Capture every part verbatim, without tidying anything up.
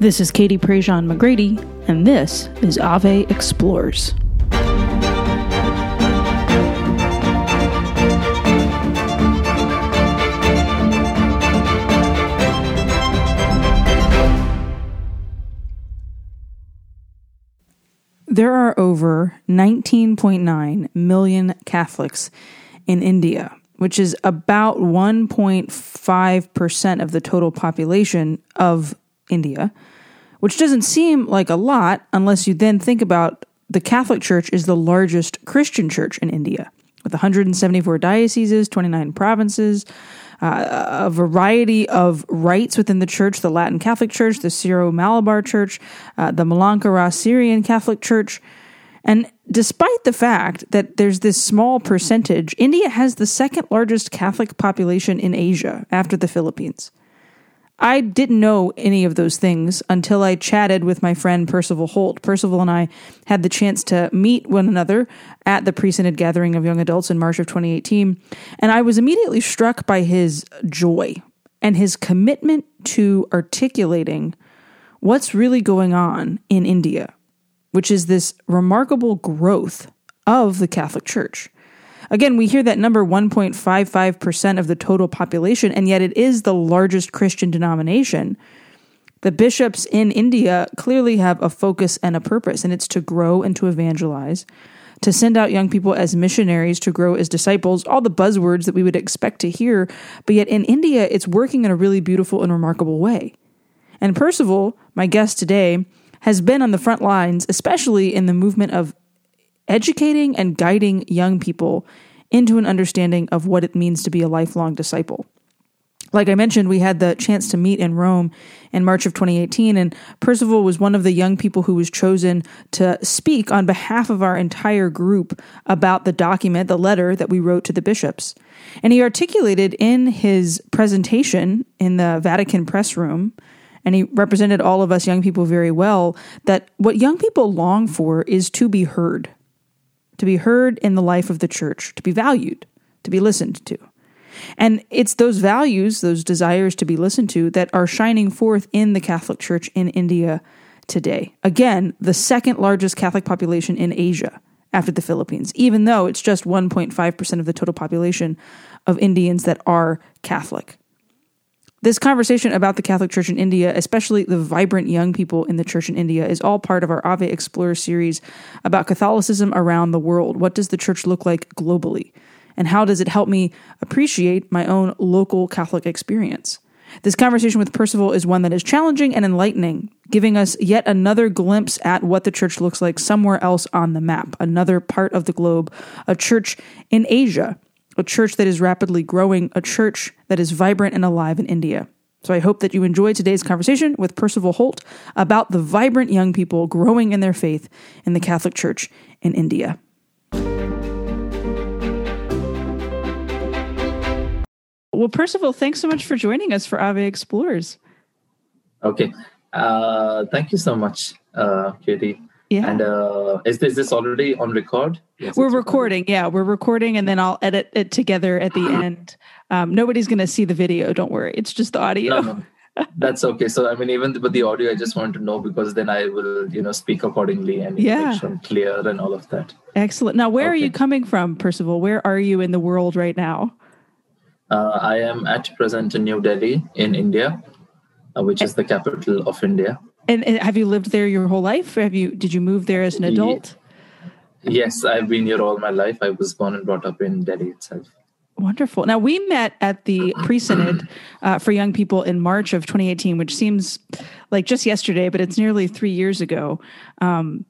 This is Katie Prejean McGrady, and this is Ave Explores. There are over nineteen point nine million Catholics in India, which is about one point five percent of the total population of India, which doesn't seem like a lot unless you then think about the Catholic Church is the largest Christian church in India, with one hundred seventy-four dioceses, twenty-nine provinces, uh, a variety of rites within the church, the Latin Catholic Church, the Syro-Malabar Church, uh, the Malankara Syrian Catholic Church. And despite the fact that there's this small percentage, India has the second largest Catholic population in Asia after the Philippines. I didn't know any of those things until I chatted with my friend Percival Holt. Percival and I had the chance to meet one another at the Pre-Synod Gathering of Young Adults in March of twenty eighteen, and I was immediately struck by his joy and his commitment to articulating what's really going on in India, which is this remarkable growth of the Catholic Church. Again, we hear that number one point five five percent of the total population, and yet it is the largest Christian denomination. The bishops in India clearly have a focus and a purpose, and it's to grow and to evangelize, to send out young people as missionaries, to grow as disciples, all the buzzwords that we would expect to hear. But yet in India, it's working in a really beautiful and remarkable way. And Percival, my guest today, has been on the front lines, especially in the movement of educating and guiding young people into an understanding of what it means to be a lifelong disciple. Like I mentioned, we had the chance to meet in Rome in March of twenty eighteen, and Percival was one of the young people who was chosen to speak on behalf of our entire group about the document, the letter that we wrote to the bishops. And he articulated in his presentation in the Vatican press room, and he represented all of us young people very well, that what young people long for is to be heard. To be heard in the life of the church, to be valued, to be listened to. And it's those values, those desires to be listened to, that are shining forth in the Catholic Church in India today. Again, the second largest Catholic population in Asia after the Philippines, even though it's just one point five percent of the total population of Indians that are Catholic. This conversation about the Catholic Church in India, especially the vibrant young people in the Church in India, is all part of our Ave Explorer series about Catholicism around the world. What does the Church look like globally? And how does it help me appreciate my own local Catholic experience? This conversation with Percival is one that is challenging and enlightening, giving us yet another glimpse at what the Church looks like somewhere else on the map, another part of the globe, a Church in Asia. A church that is rapidly growing, a church that is vibrant and alive in India. So I hope that you enjoy today's conversation with Percival Holt about the vibrant young people growing in their faith in the Catholic Church in India. Well, Percival, thanks so much for joining us for Ave Explorers. Okay. Uh, thank you so much, uh, Katie. Yeah. And uh, is this, is this already on record? Yes, we're recording. Recorded. Yeah, we're recording, and then I'll edit it together at the end. Um, nobody's going to see the video. Don't worry. It's just the audio. No, no. That's okay. So, I mean, even with the audio, I just want to know, because then I will, you know, speak accordingly and yeah. make sure I'm clear and all of that. Excellent. Now, where okay. are you coming from, Percival? Where are you in the world right now? Uh, I am at present in New Delhi in India, uh, which is the capital of India. And have you lived there your whole life? Have you? Did you move there as an adult? Yes, I've been here all my life. I was born and brought up in Delhi itself. Wonderful. Now, we met at the Pre-Synod uh, for young people in March of twenty eighteen, which seems like just yesterday, but it's nearly three years ago. Um,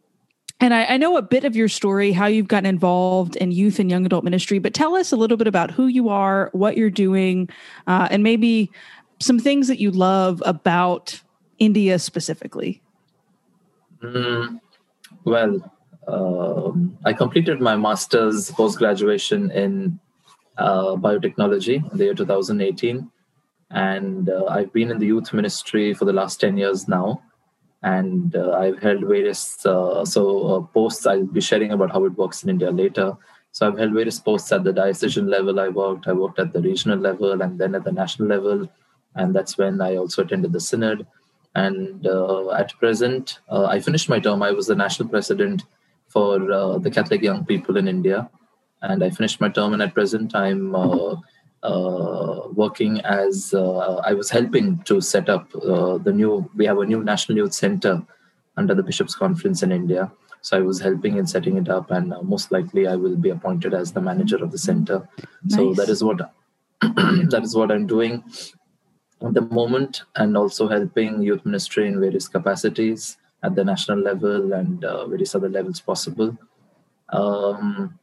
and I, I know a bit of your story, how you've gotten involved in youth and young adult ministry, but tell us a little bit about who you are, what you're doing, uh, and maybe some things that you love about India specifically? Mm, well, um, I completed my master's post-graduation in uh, biotechnology in the year two thousand eighteen. And uh, I've been in the youth ministry for the last ten years now. And uh, I've held various uh, so uh, posts. I'll be sharing about how it works in India later. So I've held various posts at the diocesan level. I worked, I worked at the regional level and then at the national level. And that's when I also attended the synod. And uh, at present, uh, I finished my term. I was the national president for uh, the Catholic young people in India. And I finished my term, and at present I'm uh, uh, working as, uh, I was helping to set up uh, the new, we have a new National Youth Center under the Bishops' Conference in India. So I was helping in setting it up, and uh, most likely I will be appointed as the manager of the center. Nice. So that is what that is what I'm doing at the moment, and also helping youth ministry in various capacities at the national level and uh, various other levels possible. Um,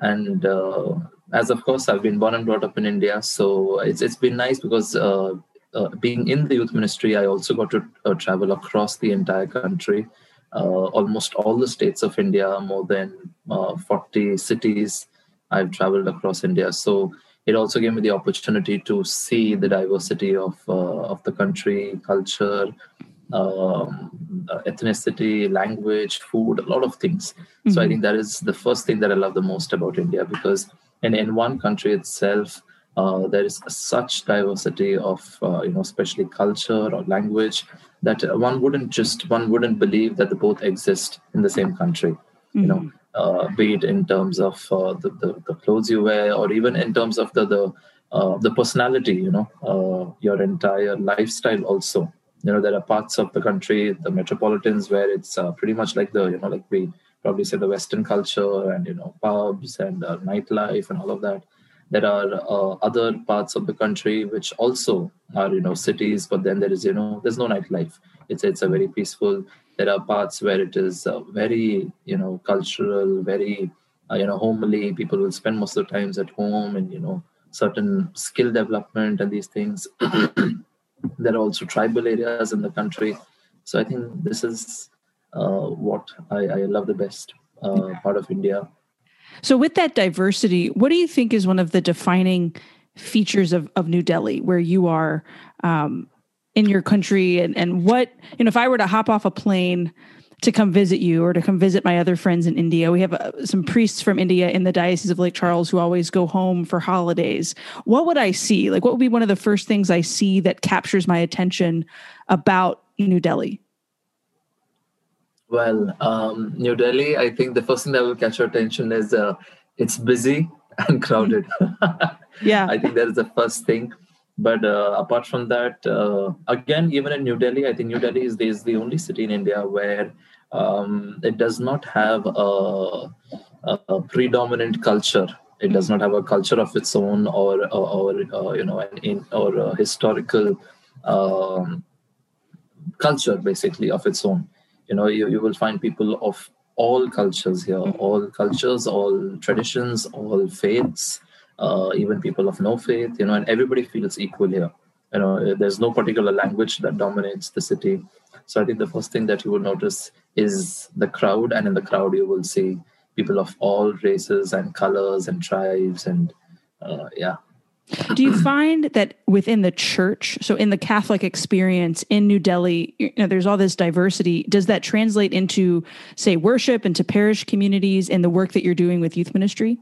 and uh, as of course, I've been born and brought up in India. So it's it's been nice because uh, uh, being in the youth ministry, I also got to uh, travel across the entire country. Uh, almost all the states of India, more than uh, forty cities I've traveled across India. So it also gave me the opportunity to see the diversity of uh, of the country, culture, um, ethnicity, language, food, a lot of things. Mm-hmm. So I think that is the first thing that I love the most about India, because in, in one country itself, Uh, there is such diversity of, uh, you know, especially culture or language, that one wouldn't just, one wouldn't believe that they both exist in the same country, mm-hmm. you know, uh, be it in terms of uh, the, the, the clothes you wear, or even in terms of the, the, uh, the personality, you know, uh, your entire lifestyle also. You know, there are parts of the country, the metropolitans, where it's uh, pretty much like the, you know, like we probably say the Western culture and, you know, pubs and uh, nightlife and all of that. There are uh, other parts of the country which also are, you know, cities, but then there is, you know, there's no nightlife. It's it's a very peaceful. There are parts where it is uh, very, you know, cultural, very, uh, you know, homely. People will spend most of the times at home, and, you know, certain skill development and these things. There are also tribal areas in the country. So I think this is uh, what I, I love the best uh, part of India. So with that diversity, what do you think is one of the defining features of, of New Delhi, where you are um, in your country? And, and what, you know, if I were to hop off a plane to come visit you or to come visit my other friends in India, we have uh, some priests from India in the Diocese of Lake Charles who always go home for holidays. What would I see? Like, what would be one of the first things I see that captures my attention about New Delhi? Well, um, New Delhi, I think the first thing that will catch your attention is uh, it's busy and crowded. Yeah, I think that is the first thing. But uh, apart from that, uh, again, even in New Delhi, I think New Delhi is the, is the only city in India where um, it does not have a, a predominant culture. It does not have a culture of its own, or or, or uh, you know, an in, or a historical um, culture basically of its own. You know, you, you will find people of all cultures here, all cultures, all traditions, all faiths, uh, even people of no faith, you know, and everybody feels equal here. You know, there's no particular language that dominates the city. So I think the first thing that you will notice is the crowd, and in the crowd you will see people of all races and colors and tribes and uh, yeah. Do you find that within the church, so in the Catholic experience in New Delhi, you know, there's all this diversity. Does that translate into, say, worship, into parish communities, and the work that you're doing with youth ministry?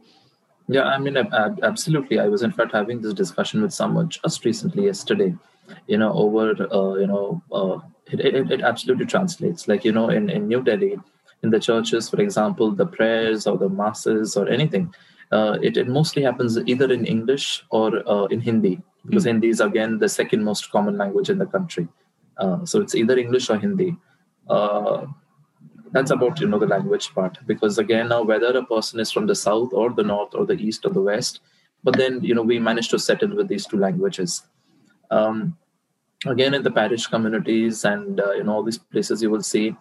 Yeah, I mean, absolutely. I was, in fact, having this discussion with someone just recently yesterday, you know, over, uh, you know, uh, it, it, it absolutely translates. Like, you know, in, in New Delhi, in the churches, for example, the prayers or the masses or anything, Uh, it, it mostly happens either in English or uh, in Hindi, because mm-hmm. Hindi is, again, the second most common language in the country. Uh, so it's either English or Hindi. Uh, that's about, you know, the language part, because, again, now whether a person is from the south or the north or the east or the west, but then, you know, we managed to settle with these two languages. Um, again, in the parish communities and, uh, you know, all these places you will see,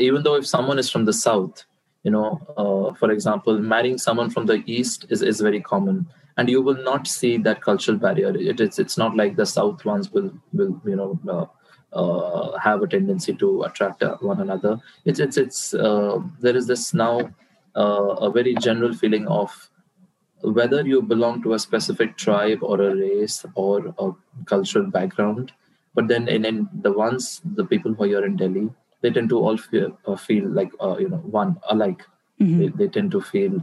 even though if someone is from the south, you know, uh, for example, marrying someone from the East is, is very common, and you will not see that cultural barrier. It, it's it's not like the South ones will, will you know, uh, uh, have a tendency to attract one another. It's it's it's uh, there is this now uh, a very general feeling of whether you belong to a specific tribe or a race or a cultural background. But then in, in the ones, the people who are in Delhi, they tend to all feel, uh, feel like, uh, you know, one alike. Mm-hmm. They, they tend to feel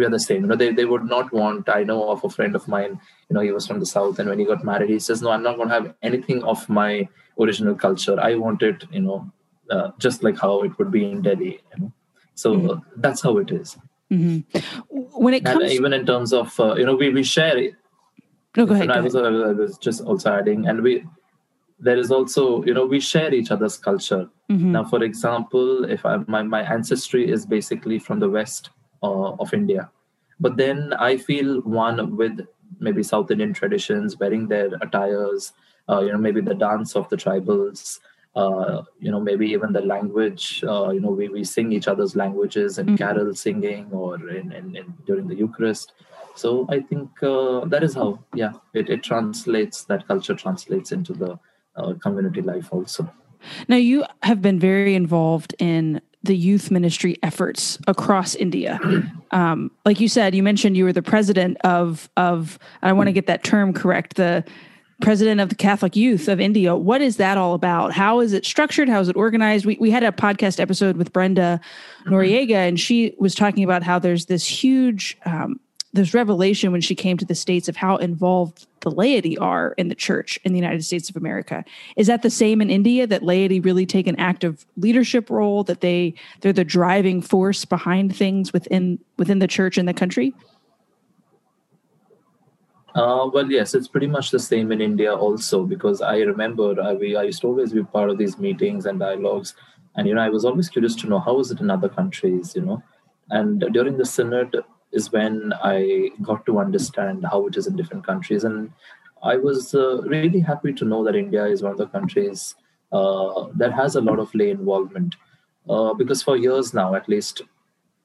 we are the same. You know, they, they would not want, I know of a friend of mine, you know, he was from the South, and when he got married, he says, no, I'm not going to have anything of my original culture. I want it, you know, uh, just like how it would be in Delhi. You know? So mm-hmm. uh, that's how it is. Mm-hmm. When it comes, and even in terms of, uh, you know, we, we share it. No, go ahead. And go I, was, ahead. I was just also adding, and we, there is also, you know, we share each other's culture. Mm-hmm. Now, for example, if I, my, my ancestry is basically from the west uh, of India, but then I feel one with maybe South Indian traditions, wearing their attires, uh, you know, maybe the dance of the tribals, uh, you know, maybe even the language, uh, you know, we, we sing each other's languages in mm-hmm. carol singing or in, in, in during the Eucharist. So I think uh, that is how, yeah, it, it translates, that culture translates into the uh, community life also. Now, you have been very involved in the youth ministry efforts across India. Um, like you said, you mentioned you were the president of, of I want to get that term correct, the president of the Catholic Youth of India. What is that all about? How is it structured? How is it organized? We we had a podcast episode with Brenda Noriega, and she was talking about how there's this huge... Um, this revelation when she came to the States of how involved the laity are in the church in the United States of America. Is that the same in India, that laity really take an active leadership role, that they, they're the driving force behind things within within the church in the country? Uh, well, yes, it's pretty much the same in India also, because I remember I, we, I used to always be part of these meetings and dialogues. And, you know, I was always curious to know how is it in other countries, you know, and during the Synod is when I got to understand how it is in different countries. And I was uh, really happy to know that India is one of the countries uh, that has a lot of lay involvement. Uh, because for years now, at least,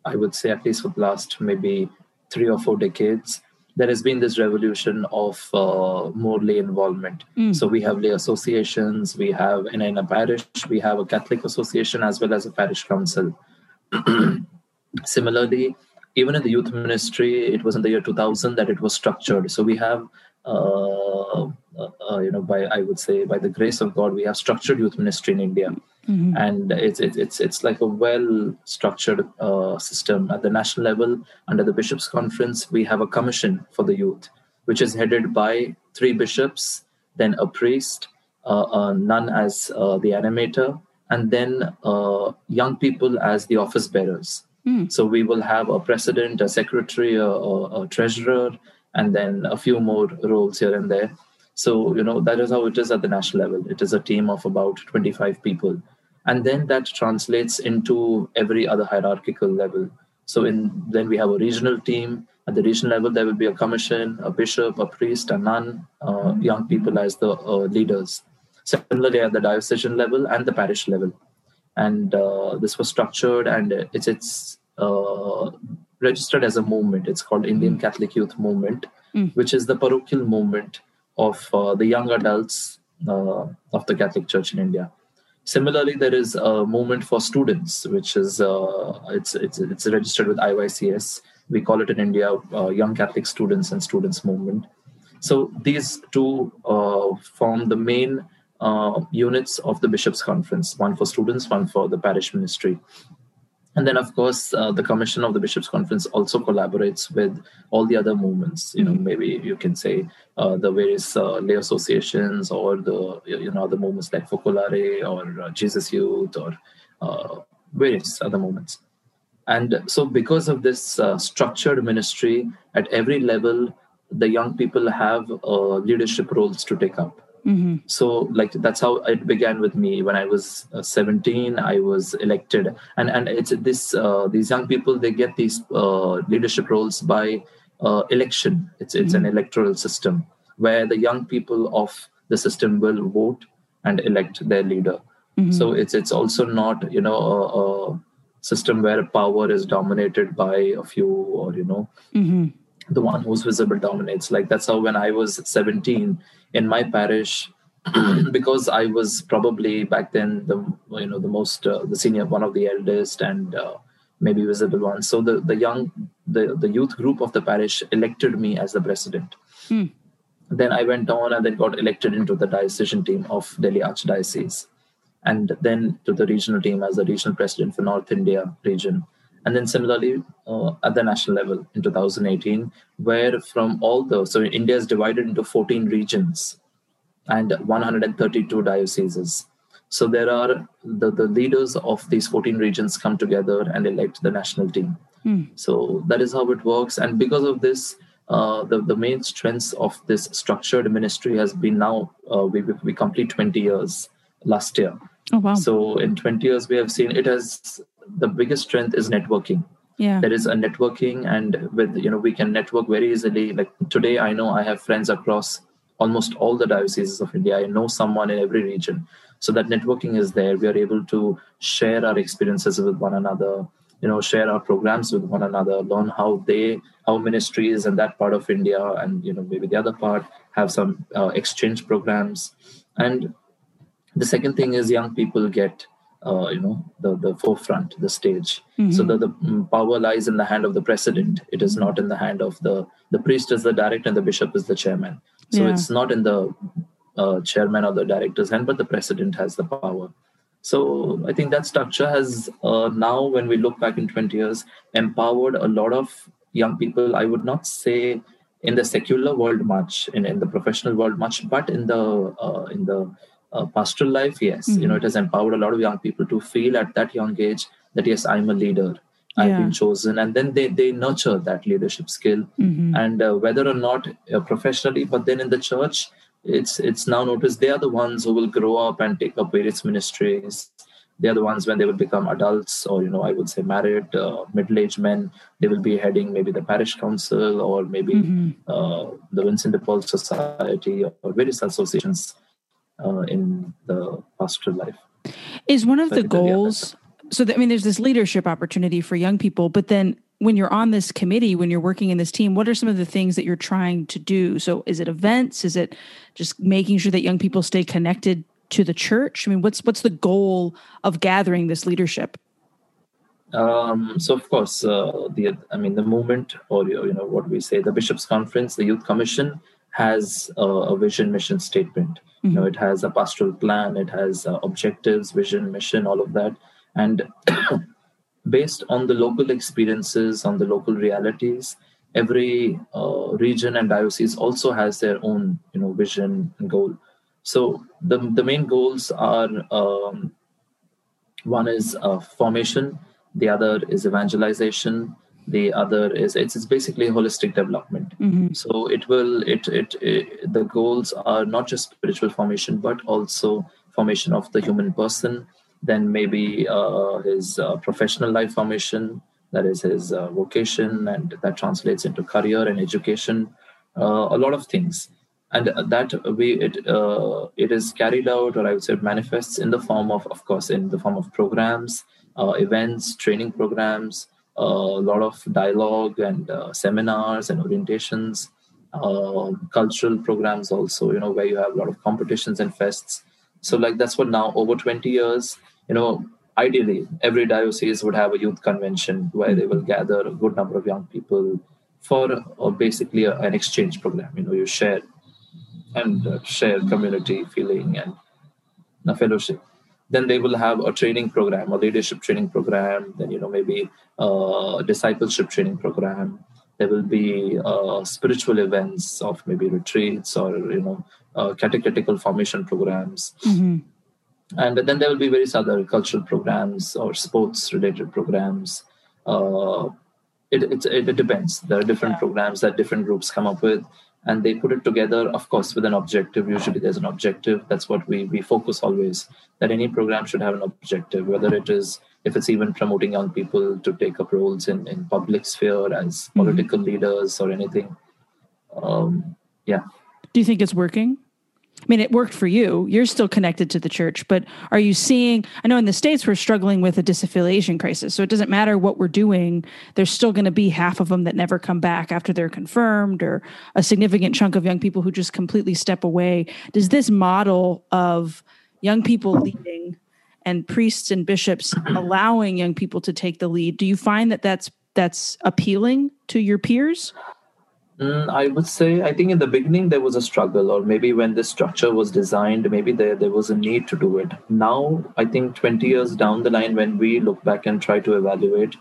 I would say at least for the last maybe three or four decades, there has been this revolution of uh, more lay involvement. Mm. So we have lay associations, we have, in, in a parish, we have a Catholic association as well as a parish council. Similarly, even in the youth ministry, it was in the year two thousand that it was structured. So we have, uh, uh, you know, by I would say by the grace of God, we have structured youth ministry in India, mm-hmm. and it's it's it's like a well-structured uh, system at the national level. Under the Bishops' Conference, we have a commission for the youth, which is headed by three bishops, then a priest, uh, a nun as uh, the animator, and then uh, young people as the office bearers. Mm. So we will have a president, a secretary, a, a, a treasurer, and then a few more roles here and there. So, you know, that is how it is at the national level. It is a team of about twenty-five people. And then that translates into every other hierarchical level. So in then we have a regional team. At the regional level, there will be a commission, a bishop, a priest, a nun, uh, young people as the uh, leaders. Similarly, at the diocesan level and the parish level. And uh, this was structured, and it's it's uh, registered as a movement. It's called Indian Catholic Youth Movement, mm. which is the parochial movement of uh, the young adults uh, of the Catholic Church in India. Similarly, there is a movement for students, which is uh, it's it's it's registered with I Y C S. We call it in India uh, Young Catholic Students and Students Movement. So these two uh, form the main Uh, units of the Bishops' Conference, one for students, one for the parish ministry. And then, of course, uh, the Commission of the Bishops' Conference also collaborates with all the other movements. You know, maybe you can say uh, the various uh, lay associations or the, you know, other movements like Focolare or uh, Jesus Youth or uh, various other movements. And so because of this uh, structured ministry, at every level, the young people have uh, leadership roles to take up. Mm-hmm. So, like, that's how it began with me. When I was uh, seventeen, I was elected, and and it's this uh, these young people, they get these uh, leadership roles by uh, election. It's it's mm-hmm. an electoral system where the young people of the system will vote and elect their leader. Mm-hmm. So it's it's also not, you know, a, a system where power is dominated by a few, or, you know. Mm-hmm. The one who's visible dominates. Like, that's how when I was seventeen in my parish, because I was probably back then the you know the most uh, the senior, one of the eldest, and uh, maybe visible one. So the the young the the youth group of the parish elected me as the president. Hmm. Then I went on and then got elected into the diocesan team of Delhi Archdiocese, and then to the regional team as the regional president for North India region. And then similarly, uh, at the national level in two thousand eighteen, where from all those, so India is divided into fourteen regions and one hundred thirty-two dioceses. So there are the, the leaders of these fourteen regions come together and elect the national team. Mm. So that is how it works. And because of this, uh, the, the main strengths of this structured ministry has been now, uh, we, we complete twenty years last year. Oh, wow. So in twenty years, we have seen it has, the biggest strength is networking. Yeah. There is a networking, and with, you know, we can network very easily. Like today, I know I have friends across almost all the dioceses of India. I know someone in every region. So that networking is there. We are able to share our experiences with one another, you know, share our programs with one another, learn how they, how ministries in that part of India and, you know, maybe the other part have some uh, exchange programs. And the second thing is young people get, uh, you know, the, the forefront, the stage. Mm-hmm. So the, the power lies in the hand of the president. It is not in the hand of the, the priest is the director and the bishop is the chairman. So yeah. It's not in the uh, chairman or the director's hand, but the president has the power. So I think that structure has uh, now, when we look back in twenty years, empowered a lot of young people. I would not say in the secular world much, in, in the professional world much, but in the uh, in the uh, pastoral life, yes. Mm-hmm. You know, it has empowered a lot of young people to feel at that young age that, yes, I'm a leader. I've yeah. been chosen. And then they, they nurture that leadership skill. Mm-hmm. And uh, whether or not uh, professionally, but then in the church, it's it's now noticed they are the ones who will grow up and take up various ministries. They are the ones when they will become adults or, you know, I would say married, uh, middle-aged men, they will be heading maybe the parish council or maybe mm-hmm. uh, the Vincent de Paul Society or various associations uh, in the pastoral life. Is one of so the goals... So, that, I mean, there's this leadership opportunity for young people, but then when you're on this committee, when you're working in this team, what are some of the things that you're trying to do? So is it events? Is it just making sure that young people stay connected to the church? I mean, what's what's the goal of gathering this leadership? Um, so, of course, uh, the I mean, the movement or, you know, what we say, the Bishops' Conference, the Youth Commission has a, a vision, mission statement. Mm-hmm. You know, it has a pastoral plan. It has uh, objectives, vision, mission, all of that. And based on the local experiences, on the local realities, every uh, region and diocese also has their own, you know, vision and goal. So the, the main goals are, um, one is uh, formation, the other is evangelization, the other is, it's, it's basically holistic development. Mm-hmm. So it will, it, it, it, the goals are not just spiritual formation, but also formation of the human person. Then maybe uh, his uh, professional life formation, that is his uh, vocation, and that translates into career and education, uh, a lot of things. And that we it uh, it is carried out, or I would say it manifests in the form of, of course, in the form of programs, uh, events, training programs, uh, a lot of dialogue and uh, seminars and orientations, uh, cultural programs also, you know, where you have a lot of competitions and fests. So like that's what now over twenty years, you know, ideally every diocese would have a youth convention where they will gather a good number of young people for or basically a, an exchange program. You know, you share and uh, share community feeling and a fellowship. Then they will have a training program, a leadership training program. Then, you know, maybe a discipleship training program. There will be uh, spiritual events of maybe retreats or, you know, uh, catechetical formation programs. Mm-hmm. And then there will be various other cultural programs or sports-related programs. Uh, it, it, it depends. There are different yeah. programs that different groups come up with, and they put it together, of course, with an objective. Usually there's an objective. That's what we, we focus always, that any program should have an objective, whether it is, if it's even promoting young people to take up roles in, in public sphere as political mm-hmm. leaders or anything. Um, yeah. Do you think it's working? I mean, it worked for you. You're still connected to the church, but are you seeing, I know in the States, we're struggling with a disaffiliation crisis. So it doesn't matter what we're doing. There's still going to be half of them that never come back after they're confirmed, or a significant chunk of young people who just completely step away. Does this model of young people leading and priests and bishops allowing young people to take the lead, do you find that that's, that's appealing to your peers? Mm, I would say, I think in the beginning there was a struggle, or maybe when this structure was designed, maybe there, there was a need to do it. Now, I think twenty years down the line, when we look back and try to evaluate,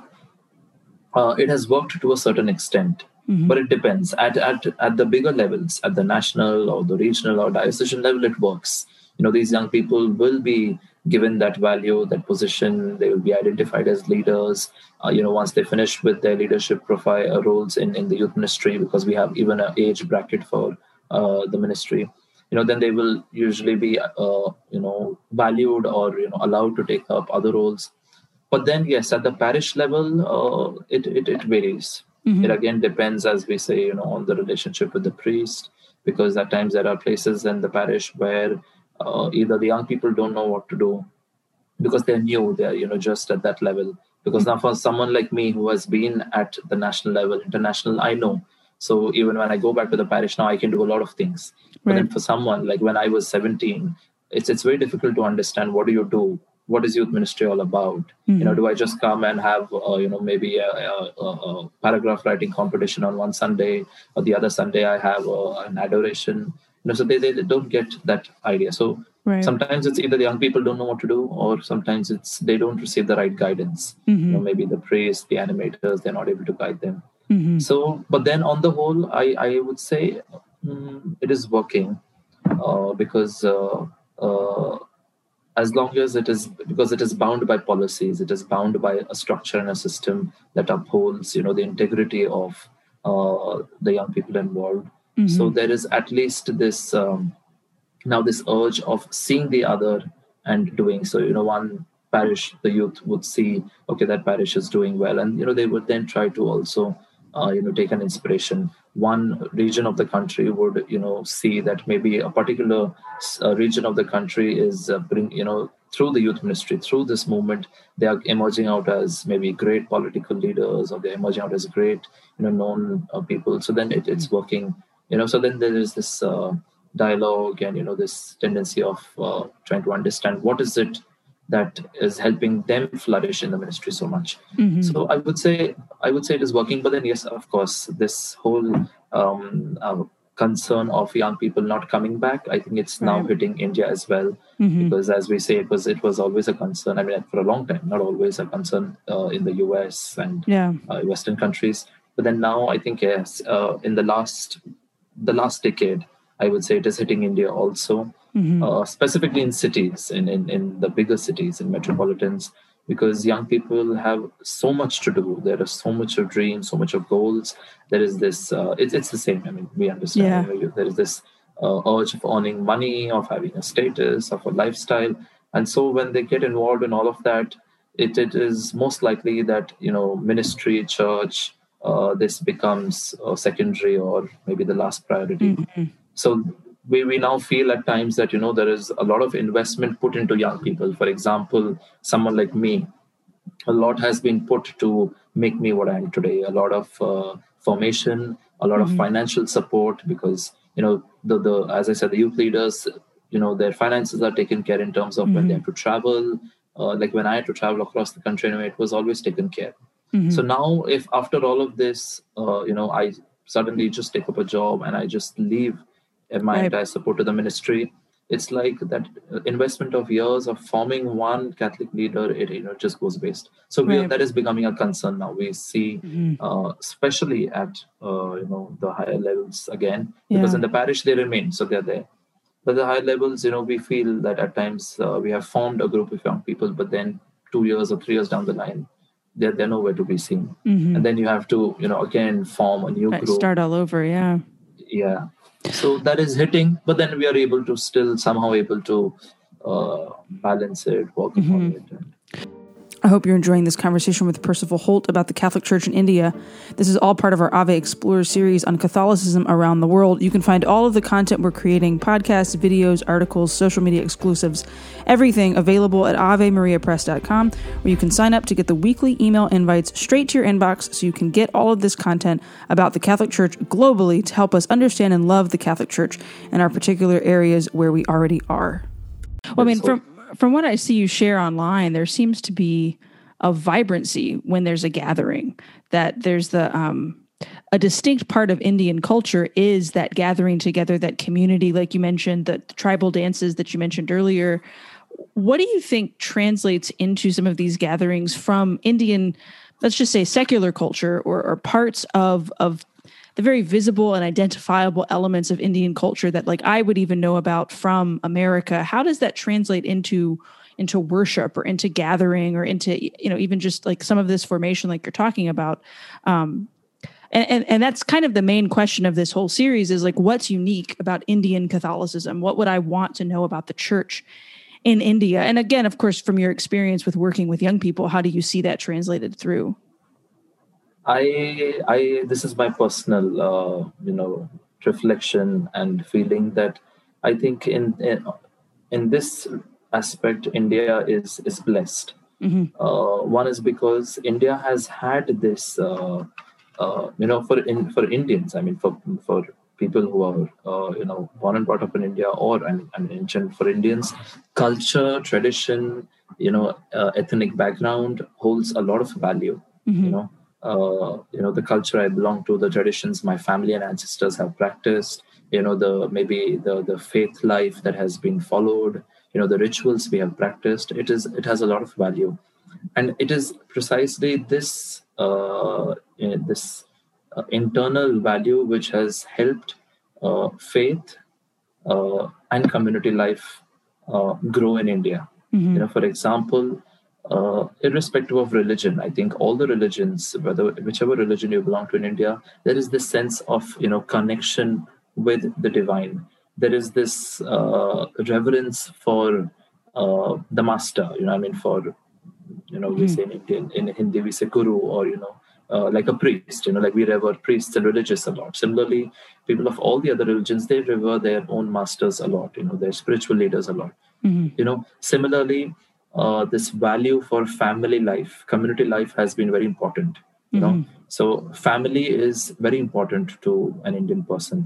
uh, it has worked to a certain extent, mm-hmm. but it depends. At, at at the bigger levels, at the national or the regional or diocesan level, it works. You know, these young people will be given that value, that position. They will be identified as leaders, uh, you know, once they finish with their leadership profile uh, roles in, in the youth ministry, because we have even an age bracket for uh, the ministry. You know, then they will usually be, uh, you know, valued or, you know, allowed to take up other roles. But then, yes, at the parish level, uh, it, it, it varies. Mm-hmm. It again depends, as we say, you know, on the relationship with the priest, because at times there are places in the parish where Uh, either the young people don't know what to do because they're new, they're, you know, just at that level. Because now for someone like me who has been at the national level, international, I know. So even when I go back to the parish now, I can do a lot of things. Right. But then for someone like when I was seventeen, it's it's very difficult to understand, what do you do? What is youth ministry all about? Mm-hmm. You know, do I just come and have, uh, you know, maybe a, a, a paragraph writing competition on one Sunday, or the other Sunday I have uh, an adoration? You know, so they, they don't get that idea. So right. sometimes it's either the young people don't know what to do, or sometimes it's they don't receive the right guidance. Mm-hmm. You know, maybe the priests, the animators, they're not able to guide them. Mm-hmm. So, but then on the whole, I, I would say mm, it is working uh, because uh, uh, as long as it is, because it is bound by policies, it is bound by a structure and a system that upholds, you know, the integrity of uh, the young people involved. Mm-hmm. So there is at least this, um, now this urge of seeing the other and doing. So, you know, one parish, the youth would see, okay, that parish is doing well. And, you know, they would then try to also, uh, you know, take an inspiration. One region of the country would, you know, see that maybe a particular uh, region of the country is, uh, bring, you know, through the youth ministry, through this movement, they are emerging out as maybe great political leaders, or they're emerging out as great, you know, known uh, people. So then it, it's working. You know, so then there is this uh, dialogue and, you know, this tendency of uh, trying to understand what is it that is helping them flourish in the ministry so much. Mm-hmm. So I would say, I would say it is working. But then, yes, of course, this whole um, uh, concern of young people not coming back, I think it's now right. hitting India as well. Mm-hmm. Because as we say, it was it was always a concern. I mean, for a long time, not always a concern uh, in the U S and yeah. uh, Western countries. But then now I think, yes, uh, in the last... the last decade, I would say it is hitting India also, mm-hmm. uh, specifically in cities, in, in, in the bigger cities, in metropolitans, because young people have so much to do. There is so much of dreams, so much of goals. There is this, uh, it, it's the same. I mean, we understand. Yeah. You know, there is this uh, urge of earning money, of having a status, of a lifestyle. And so when they get involved in all of that, it, it is most likely that, you know, ministry, church, Uh, this becomes uh, secondary or maybe the last priority. Mm-hmm. So we, we now feel at times that, you know, there is a lot of investment put into young people. For example, someone like me, a lot has been put to make me what I am today. A lot of uh, formation, a lot mm-hmm. of financial support, because, you know, the, the as I said, the youth leaders, you know, their finances are taken care in terms of mm-hmm. when they have to travel. Uh, like when I had to travel across the country, anyway, it was always taken care. Mm-hmm. So now if after all of this, uh, you know, I suddenly just take up a job and I just leave my right. entire support to the ministry, it's like that investment of years of forming one Catholic leader, it, you know, just goes waste. So right. we, that is becoming a concern now. We see, mm-hmm. uh, especially at, uh, you know, the higher levels again, yeah. because in the parish they remain, so they're there. But the higher levels, you know, we feel that at times uh, we have formed a group of young people, but then two years or three years down the line, They're, they're nowhere to be seen. Mm-hmm. And then you have to, you know, again, form a new group. Start all over, yeah. Yeah. So that is hitting, but then we are able to still somehow able to uh, balance it, work mm-hmm. on it. I hope you're enjoying this conversation with Percival Holt about the Catholic Church in India. This is all part of our Ave Explores series on Catholicism around the world. You can find all of the content we're creating, podcasts, videos, articles, social media exclusives, everything available at ave maria press dot com, where you can sign up to get the weekly email invites straight to your inbox so you can get all of this content about the Catholic Church globally to help us understand and love the Catholic Church and our particular areas where we already are. Well, I mean, from... From what I see you share online, there seems to be a vibrancy when there's a gathering, that there's the um, a distinct part of Indian culture is that gathering together, that community, like you mentioned, the tribal dances that you mentioned earlier. What do you think translates into some of these gatherings from Indian let's just say secular culture or, or parts of, of the very visible and identifiable elements of Indian culture that like I would even know about from America, how does that translate into into worship or into gathering or into, you know, even just like some of this formation like you're talking about? Um, and, and, and that's kind of the main question of this whole series is like, what's unique about Indian Catholicism? What would I want to know about the church in India? And again, of course, from your experience with working with young people, how do you see that translated through? I, I, this is my personal, uh, you know, reflection and feeling that I think in, in, in this aspect, India is, is blessed. Mm-hmm. Uh, one is because India has had this, uh, uh, you know, for, in, for Indians, I mean, for, for people who are, uh, you know, born and brought up in India or, I mean, I mean, for Indians, culture, tradition, you know, uh, ethnic background holds a lot of value, mm-hmm. you know. Uh, you know, the culture I belong to, the traditions my family and ancestors have practiced, you know, the maybe the the faith life that has been followed, you know, the rituals we have practiced, it is it has a lot of value. And it is precisely this, uh, you know, this uh, internal value which has helped uh, faith uh, and community life uh, grow in India. Mm-hmm. You know, for example, Uh, irrespective of religion, I think all the religions, whether whichever religion you belong to in India, there is this sense of, you know, connection with the divine. There is this uh, reverence for uh, the master, you know, I mean, for, you know, we mm. say in Indian, in Hindi, we say guru or, you know, uh, like a priest, you know, like we revere priests and religious a lot. Similarly, people of all the other religions, they revere their own masters a lot, you know, their spiritual leaders a lot. Mm-hmm. You know, similarly, Uh, this value for family life, community life has been very important. You mm-hmm. know, so family is very important to an Indian person.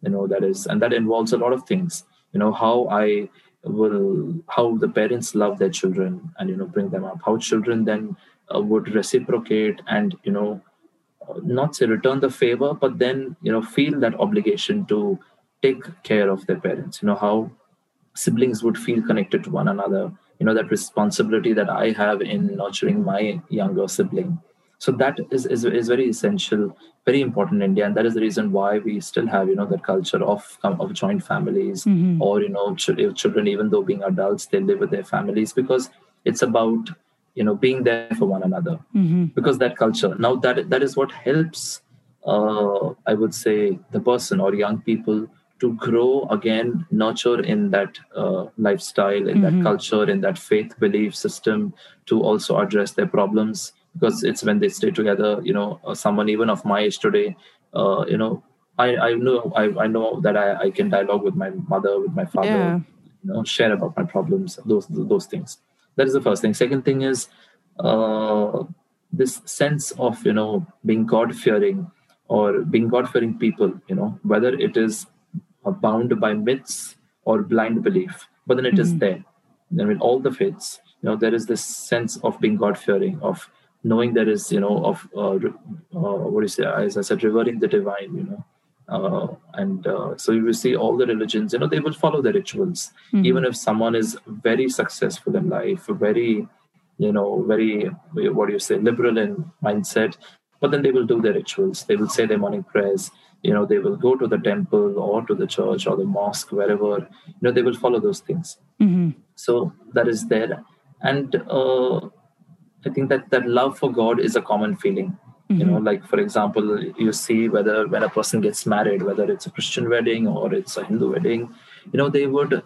You know, that is, and that involves a lot of things. You know, how I will, how the parents love their children, and you know, bring them up. How children then uh, would reciprocate, and you know, not say return the favor, but then you know, feel that obligation to take care of their parents. You know, how siblings would feel connected to one another. You know, that responsibility that I have in nurturing my younger sibling. So that is, is, is very essential, very important in India. And that is the reason why we still have, you know, that culture of, of joint families mm-hmm. or, you know, ch- children, even though being adults, they live with their families because it's about, you know, being there for one another mm-hmm. because that culture. Now that that is what helps, uh, I would say, the person or young people to grow again, nurture in that uh, lifestyle, in mm-hmm. that culture, in that faith belief system, to also address their problems. Because it's when they stay together, you know, someone even of my age today, uh, you know, I, I know I, I know that I, I can dialogue with my mother, with my father, yeah. you know, share about my problems, those those things. That is the first thing. Second thing is uh, this sense of, you know, being God-fearing or being God-fearing people, you know, whether it is bound by myths or blind belief, but then it mm-hmm. is there. I mean, all the faiths, you know, there is this sense of being God-fearing, of knowing there is, you know, of uh, uh, what do you say? As I said, revering the divine, you know, uh, and uh, so you will see all the religions, you know, they will follow the rituals, mm-hmm. even if someone is very successful in life, very, you know, very what do you say, liberal in mindset, but then they will do their rituals. They will say their morning prayers. You know, they will go to the temple or to the church or the mosque, wherever, you know, they will follow those things. Mm-hmm. So that is there. And uh, I think that that love for God is a common feeling. Mm-hmm. You know, like, for example, you see whether when a person gets married, whether it's a Christian wedding or it's a Hindu wedding, you know, they would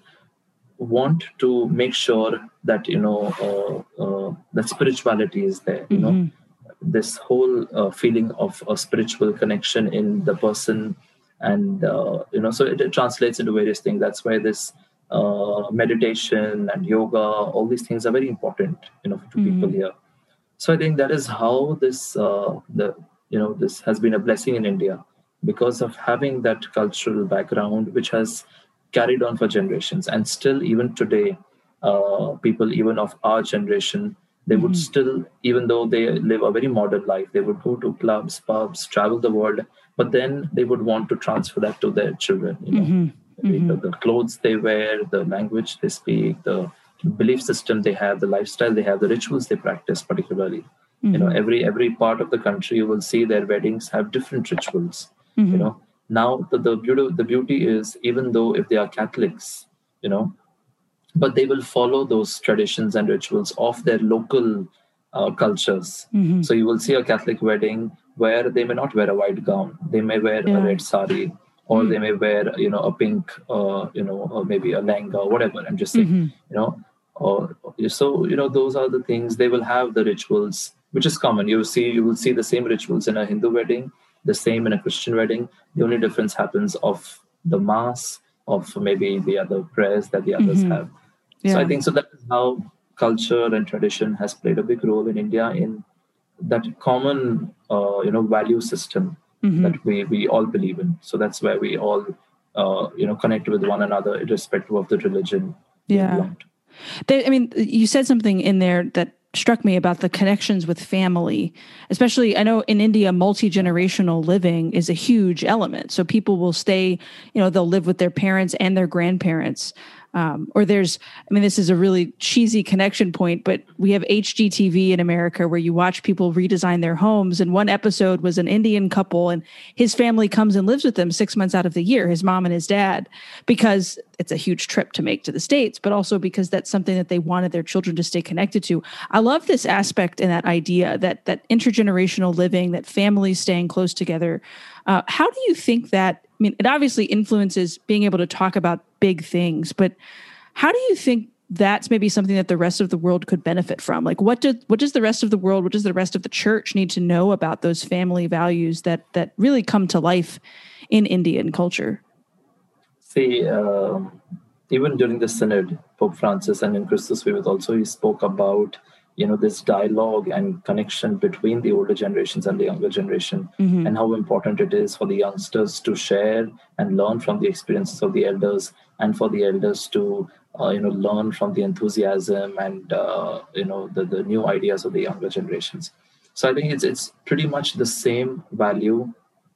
want to make sure that, you know, uh, uh, that spirituality is there, you mm-hmm. know. This whole uh, feeling of a spiritual connection in the person, and uh, you know, so it, it translates into various things. That's why this uh, meditation and yoga, all these things are very important, you know, to mm-hmm. people here. So I think that is how this, uh, the you know, this has been a blessing in India because of having that cultural background, which has carried on for generations, and still even today, uh, people even of our generation. They would mm-hmm. still, even though they live a very modern life, they would go to clubs, pubs, travel the world, but then they would want to transfer that to their children. You know, mm-hmm. Mm-hmm. The, the clothes they wear, the language they speak, the belief system they have, the lifestyle they have, the rituals they practice particularly. Mm-hmm. You know, every every part of the country, you will see their weddings have different rituals. Mm-hmm. You know, now the the beauty the beauty is, even though if they are Catholics, you know, but they will follow those traditions and rituals of their local uh, cultures. Mm-hmm. So you will see a Catholic wedding where they may not wear a white gown, they may wear yeah. a red sari, or mm-hmm. they may wear, you know, a pink, uh, you know, or maybe a langa or whatever. I'm just saying, mm-hmm. you know, or so you know those are the things they will have, the rituals, which is common. You see, you will see the same rituals in a Hindu wedding, the same in a Christian wedding. The only difference happens of the mass, of maybe the other prayers that the others mm-hmm. have. Yeah. So I think so that is how culture and tradition has played a big role in India in that common, uh, you know, value system mm-hmm. that we we all believe in. So that's where we all, uh, you know, connect with one another, irrespective of the religion. Yeah. They, I mean, you said something in there that struck me about the connections with family, especially I know in India, multi-generational living is a huge element. So people will stay, you know, they'll live with their parents and their grandparents. Um, or there's, I mean, this is a really cheesy connection point, but we have H G T V in America where you watch people redesign their homes. And one episode was an Indian couple and his family comes and lives with them six months out of the year, his mom and his dad, because it's a huge trip to make to the States, but also because that's something that they wanted their children to stay connected to. I love this aspect and that idea, that that intergenerational living, that families staying close together. Uh, how do you think that, I mean, it obviously influences being able to talk about big things, but how do you think that's maybe something that the rest of the world could benefit from? Like, what do, what does the rest of the world, what does the rest of the church need to know about those family values that that really come to life in Indian culture? See, uh, even during the Synod, Pope Francis and in Christus Vivit also, he spoke about, you know, this dialogue and connection between the older generations and the younger generation, mm-hmm. and how important it is for the youngsters to share and learn from the experiences of the elders, and for the elders to, uh, you know, learn from the enthusiasm and, uh, you know, the, the new ideas of the younger generations. So I think it's it's pretty much the same value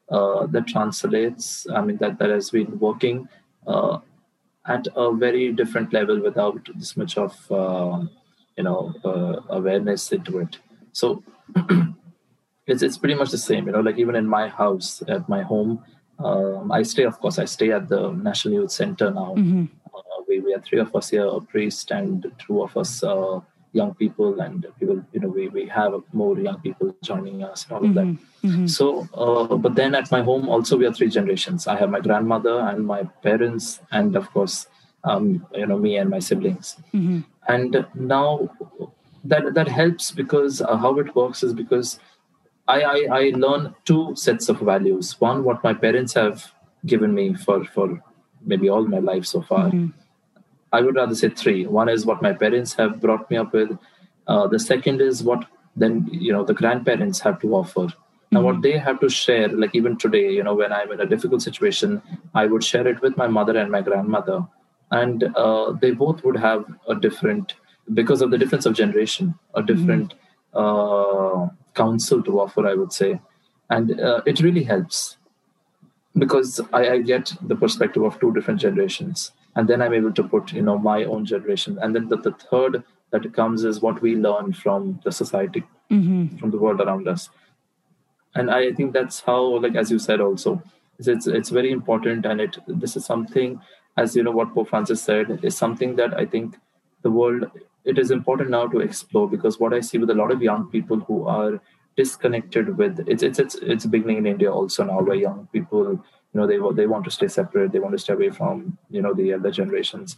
uh, that translates, I mean, that, that has been working uh, at a very different level without this much of... Uh, you know, uh, awareness into it. So it's it's pretty much the same, you know, like even in my house, at my home, um, I stay, of course, I stay at the National Youth Center now. Mm-hmm. Uh, we, we are three of us here, a priest and two of us uh, young people, and people, you know, we, we have more young people joining us and all mm-hmm. of that. Mm-hmm. So, uh, but then at my home also, we are three generations. I have my grandmother and my parents and, of course, um, you know, me and my siblings. Mm-hmm. And now that that helps because uh, how it works is because I, I I learn two sets of values. One, what my parents have given me for, for maybe all my life so far. Mm-hmm. I would rather say three. One is what my parents have brought me up with. Uh, the second is what then, you know, the grandparents have to offer. Mm-hmm. Now, what they have to share, like even today, you know, when I'm in a difficult situation, I would share it with my mother and my grandmother. And uh, they both would have a different, because of the difference of generation, a different mm-hmm. uh, counsel to offer, I would say. And uh, it really helps because I, I get the perspective of two different generations. And then I'm able to put, you know, my own generation. And then the, the third that comes is what we learn from the society, mm-hmm. from the world around us. And I think that's how, like, as you said also, it's, it's very important. And it this is something... As you know, what Pope Francis said is something that I think the world, it is important now to explore, because what I see with a lot of young people who are disconnected with, it's it's it's, it's beginning in India also now, where young people, you know, they, they want to stay separate, they want to stay away from, you know, the elder generations.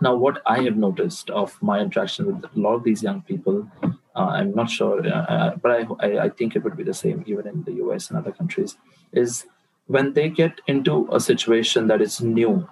Now, what I have noticed of my interaction with a lot of these young people, uh, I'm not sure, uh, but I, I think it would be the same even in the U S and other countries, is when they get into a situation that is new, you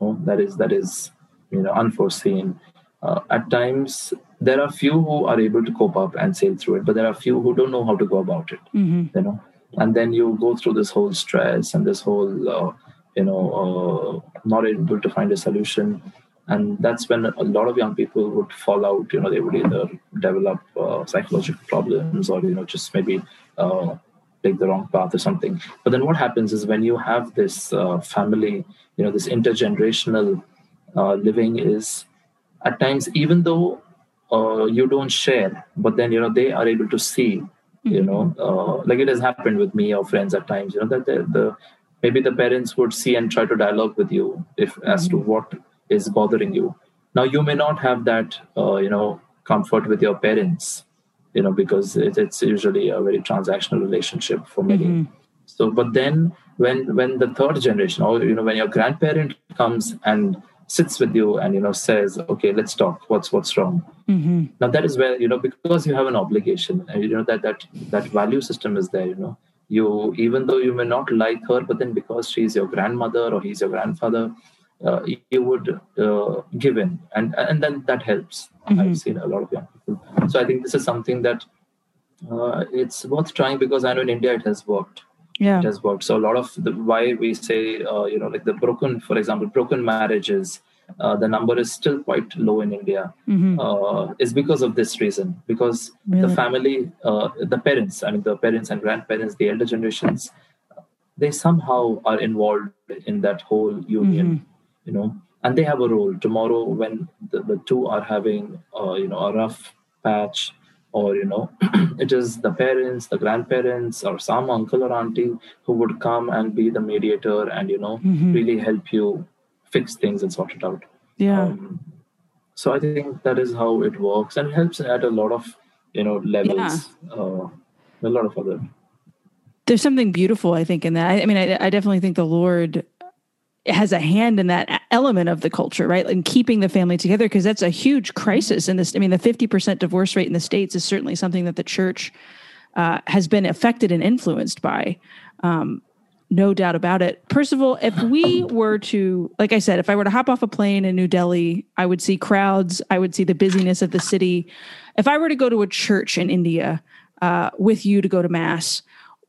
know, that is that is you know unforeseen, uh, at times there are few who are able to cope up and sail through it, but there are few who don't know how to go about it. Mm-hmm. You know, and then you go through this whole stress and this whole uh, you know uh, not able to find a solution, and that's when a lot of young people would fall out. You know, they would either develop uh, psychological problems or you know just maybe. Uh, take the wrong path or something. But then what happens is when you have this uh, family, you know, this intergenerational uh, living is at times, even though uh, you don't share, but then, you know, they are able to see, you know, uh, like it has happened with me or friends at times, you know, that the, the maybe the parents would see and try to dialogue with you if as to what is bothering you. Now, you may not have that, uh, you know, comfort with your parents, you know, because it, it's usually a very transactional relationship for many. Mm-hmm. So, but then when when the third generation, or, you know, when your grandparent comes and sits with you and, you know, says, okay, let's talk, what's what's wrong. Mm-hmm. Now, that is where, you know, because you have an obligation and, you know, that that that value system is there, you know, you, even though you may not like her, but then because she's your grandmother or he's your grandfather, Uh, you would uh, give in, and and then that helps. Mm-hmm. I've seen a lot of young people, so I think this is something that uh, it's worth trying, because I know in India it has worked. Yeah, it has worked. So a lot of the, why we say uh, you know, like the broken, for example, broken marriages, uh, the number is still quite low in India. Mm-hmm. Uh, is because of this reason, because really? the family, uh, the parents, I mean the parents and grandparents, the elder generations, they somehow are involved in that whole union. Mm-hmm. You know, and they have a role. Tomorrow, when the, the two are having, uh, you know, a rough patch, or, you know, it is the parents, the grandparents, or some uncle or auntie who would come and be the mediator and, you know, mm-hmm. really help you fix things and sort it out. Yeah. Um, so I think that is how it works, and helps at a lot of, you know, levels, yeah. uh, a lot of other. There's something beautiful, I think, in that. I, I mean, I, I definitely think the Lord has a hand in that element of the culture, right? And keeping the family together, because that's a huge crisis in this. I mean, the fifty percent divorce rate in the States is certainly something that the church uh, has been affected and influenced by. Um, no doubt about it. Percival, if we were to, like I said, if I were to hop off a plane in New Delhi, I would see crowds. I would see the busyness of the city. If I were to go to a church in India uh, with you to go to mass,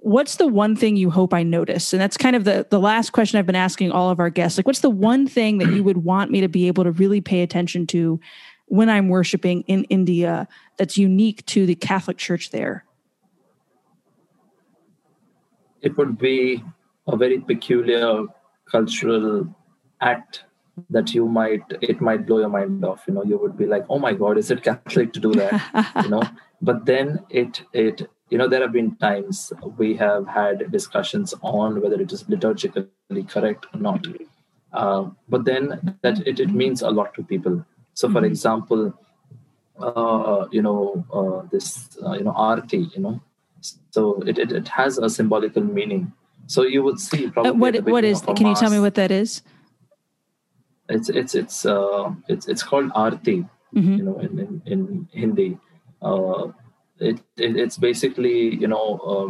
what's the one thing you hope I notice? And that's kind of the, the last question I've been asking all of our guests. Like, what's the one thing that you would want me to be able to really pay attention to when I'm worshiping in India that's unique to the Catholic Church there? It would be a very peculiar cultural act that you might, it might blow your mind off. You know, you would be like, oh my God, is it Catholic to do that? You know, but then it, it, you know, there have been times we have had discussions on whether it is liturgically correct or not. Uh, but then that it, it means a lot to people. So, for example, uh, you know, uh, this, uh, you know, aarti, you know, so it, it, it has a symbolical meaning. So you would see probably. Uh, what what is, can you tell me what that is? It's, it's, it's, uh, it's, it's called aarti, mm-hmm. you know, in, in, in Hindi. Uh, It, it it's basically, you know, um,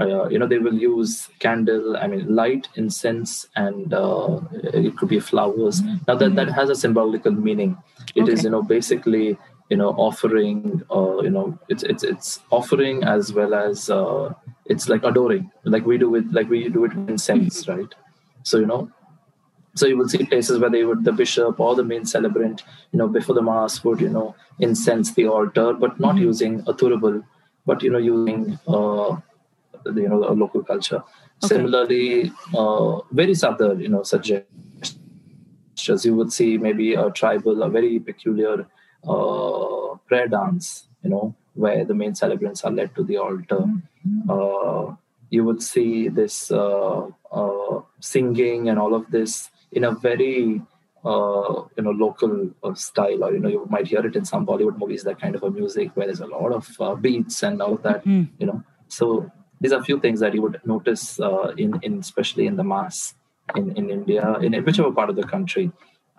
uh, you know, they will use candle, I mean, light, incense, and uh, it could be flowers. Now that, that has a symbolical meaning. It okay. is, you know, basically, you know, offering, uh, you know, it's it's it's offering as well as uh, it's like adoring, like we do with like we do it with incense, right? So, you know, so you will see places where they would, the bishop or the main celebrant, you know, before the mass would, you know, incense the altar, but not mm-hmm. using a thurible, but, you know, using, uh, you know, a local culture. Okay. Similarly, uh, various other, you know, such gestures, you would see maybe a tribal, a very peculiar uh, prayer dance, you know, where the main celebrants are led to the altar. Mm-hmm. Uh, you would see this uh, uh, singing and all of this in a very, uh, you know, local uh, style, or, you know, you might hear it in some Bollywood movies, that kind of a music where there's a lot of uh, beats and all of that, mm. you know. So these are a few things that you would notice uh, in, in, especially in the mass in, in India, in whichever part of the country.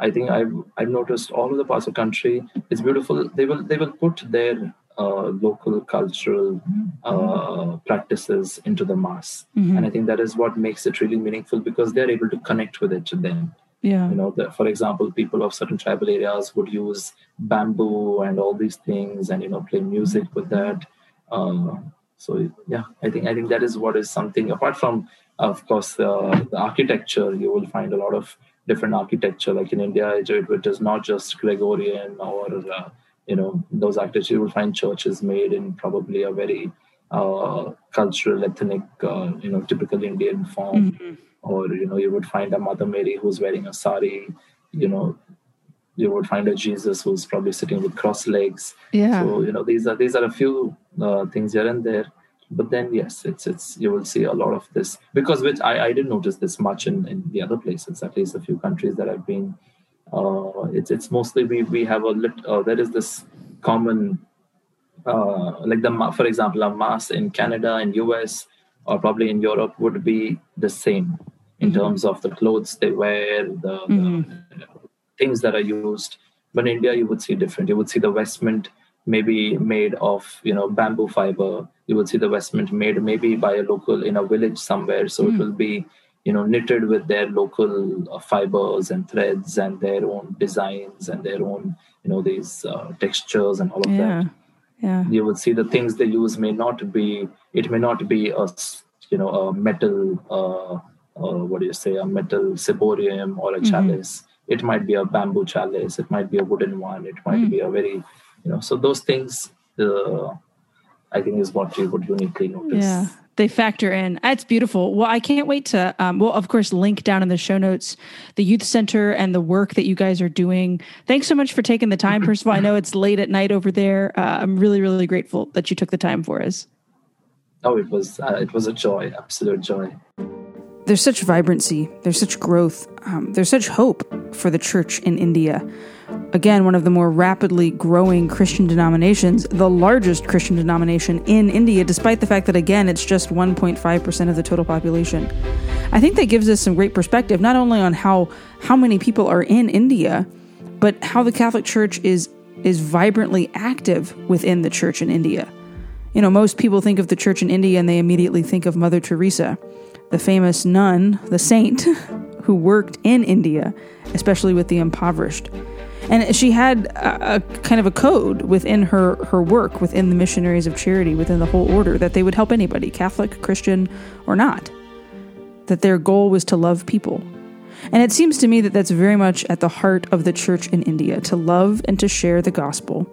I think I've, I've noticed all of the parts of the country. It's beautiful. They will, they will put their uh, local cultural uh, practices into the mass. Mm-hmm. And I think that is what makes it really meaningful, because they're able to connect with it then. Yeah. You know, the, for example, people of certain tribal areas would use bamboo and all these things, and, you know, play music with that. Um, so yeah, I think I think that is what is something apart from, of course, uh, the architecture. You will find a lot of different architecture. Like in India, it, it is not just Gregorian or uh, you know, those architecture. You will find churches made in probably a very uh, cultural, ethnic, uh, you know, typical Indian form. Mm-hmm. Or, you know, you would find a Mother Mary who's wearing a sari, you know, you would find a Jesus who's probably sitting with crossed legs. Yeah. So, you know, these are these are a few uh, things here and there. But then, yes, it's it's you will see a lot of this, because which I, I didn't notice this much in, in the other places, at least a few countries that I've been. Uh, it's it's mostly we we have a lit, uh, there is this common uh, like the for example a mass in Canada and U S or probably in Europe would be the same in mm-hmm. terms of the clothes they wear, the, mm-hmm. the things that are used. But in India, you would see different. You would see the vestment maybe made of you know bamboo fiber. You would see the vestment made maybe by a local in a village somewhere. So mm. it will be, you know, knitted with their local uh, fibers and threads and their own designs and their own, you know, these uh, textures and all of yeah. that. Yeah. You would see the things they use may not be, it may not be a, you know, a metal, uh, uh, what do you say, a metal ciborium or a mm-hmm. chalice. It might be a bamboo chalice. It might be a wooden one. It might mm. be a very, you know, so those things, uh, I think is what you would uniquely notice. Yeah, they factor in. That's beautiful. Well, I can't wait to, um, well, of course, link down in the show notes, the youth center and the work that you guys are doing. Thanks so much for taking the time, Percival. I know it's late at night over there. Uh, I'm really, really grateful that you took the time for us. Oh, it was, uh, it was a joy, absolute joy. There's such vibrancy. There's such growth. Um, there's such hope for the church in India. Again, one of the more rapidly growing Christian denominations, the largest Christian denomination in India, despite the fact that, again, it's just one point five percent of the total population. I think that gives us some great perspective, not only on how, how many people are in India, but how the Catholic Church is, is vibrantly active within the church in India. You know, most people think of the church in India and they immediately think of Mother Teresa, the famous nun, the saint, who worked in India, especially with the impoverished. And she had a, a kind of a code within her, her work, within the Missionaries of Charity, within the whole order, that they would help anybody, Catholic, Christian, or not. That their goal was to love people. And it seems to me that that's very much at the heart of the church in India, to love and to share the gospel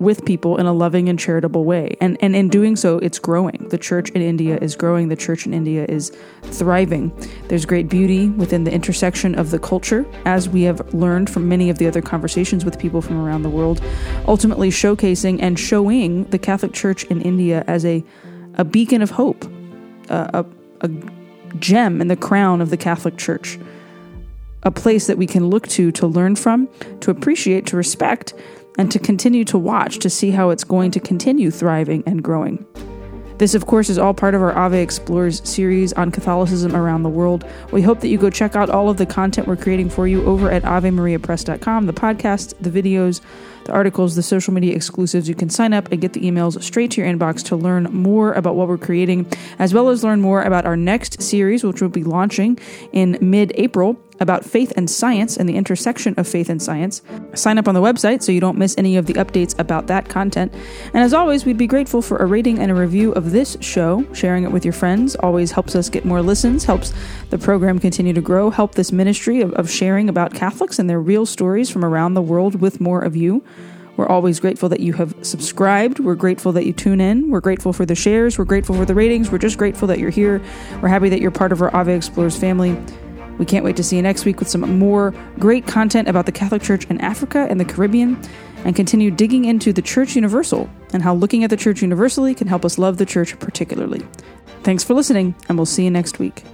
with people in a loving and charitable way. And, and in doing so, it's growing. The church in India is growing. The church in India is thriving. There's great beauty within the intersection of the culture, as we have learned from many of the other conversations with people from around the world, ultimately showcasing and showing the Catholic Church in India as a, a beacon of hope, a, a, a gem in the crown of the Catholic Church, a place that we can look to, to learn from, to appreciate, to respect, and to continue to watch to see how it's going to continue thriving and growing. This, of course, is all part of our Ave Explores series on Catholicism around the world. We hope that you go check out all of the content we're creating for you over at ave maria press dot com, the podcasts, the videos, the articles, the social media exclusives. You can sign up and get the emails straight to your inbox to learn more about what we're creating, as well as learn more about our next series, which will be launching in mid-April, about faith and science and the intersection of faith and science. Sign up on the website so you don't miss any of the updates about that content. And as always, we'd be grateful for a rating and a review of this show. Sharing it with your friends always helps us get more listens, helps the program continue to grow, help this ministry of, of sharing about Catholics and their real stories from around the world with more of you. We're always grateful that you have subscribed. We're grateful that you tune in. We're grateful for the shares. We're grateful for the ratings. We're just grateful that you're here. We're happy that you're part of our Ave Explorers family. We can't wait to see you next week with some more great content about the Catholic Church in Africa and the Caribbean, and continue digging into the Church Universal and how looking at the Church universally can help us love the Church particularly. Thanks for listening, and we'll see you next week.